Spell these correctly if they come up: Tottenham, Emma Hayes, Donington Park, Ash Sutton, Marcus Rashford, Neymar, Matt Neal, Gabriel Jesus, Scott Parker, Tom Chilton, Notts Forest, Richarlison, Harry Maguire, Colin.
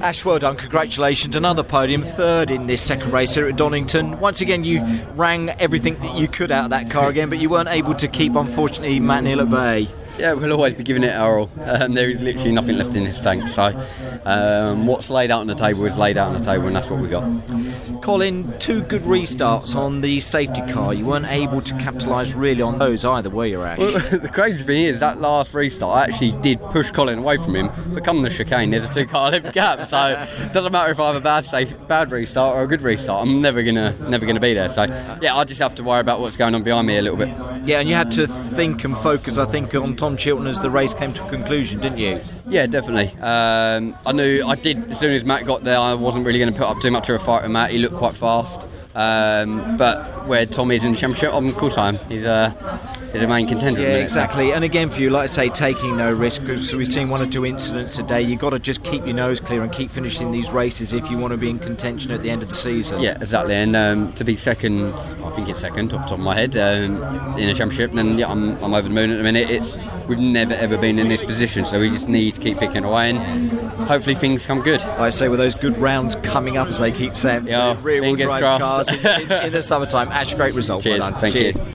Ash, well done, congratulations, another podium, third in this second race here at Donington. Once again, you rang everything that you could out of that car again, but you weren't able to keep, unfortunately, Matt Neal at bay. Yeah, we'll always be giving it our all. There is literally nothing left in this tank, so what's laid out on the table is laid out on the table, and that's what we got. Colin, two good restarts on the safety car. You weren't able to capitalise really on those either, were you, Ash? Well, the crazy thing is, that last restart, I actually did push Colin away from him, but come the chicane, there's a two-car length gap, so it doesn't matter if I have a bad restart or a good restart, I'm never gonna be there. So, yeah, I just have to worry about what's going on behind me a little bit. Yeah, and you had to think and focus, I think, on Tom Chilton as the race came to a conclusion, didn't you? Yeah, definitely. I knew I did. As soon as Matt got there, I wasn't really going to put up too much of a fight with Matt. He looked quite fast, but where Tom is in the championship, of course I am. He's a main contender. Yeah, exactly. And again, for you, like I say, taking no risk. So we've seen one or two incidents today. You've got to just keep your nose clear and keep finishing these races if you want to be in contention at the end of the season. Yeah, exactly. And to be second, I think it's second off the top of my head in a championship. And yeah, I'm over the moon at the minute. We've never ever been in this position, so we just need to keep picking away, and hopefully things come good. I say, with those good rounds coming up, as they keep saying, rear-wheel drive cars in the summertime. Ash, great result. Cheers. Well done. Thank you.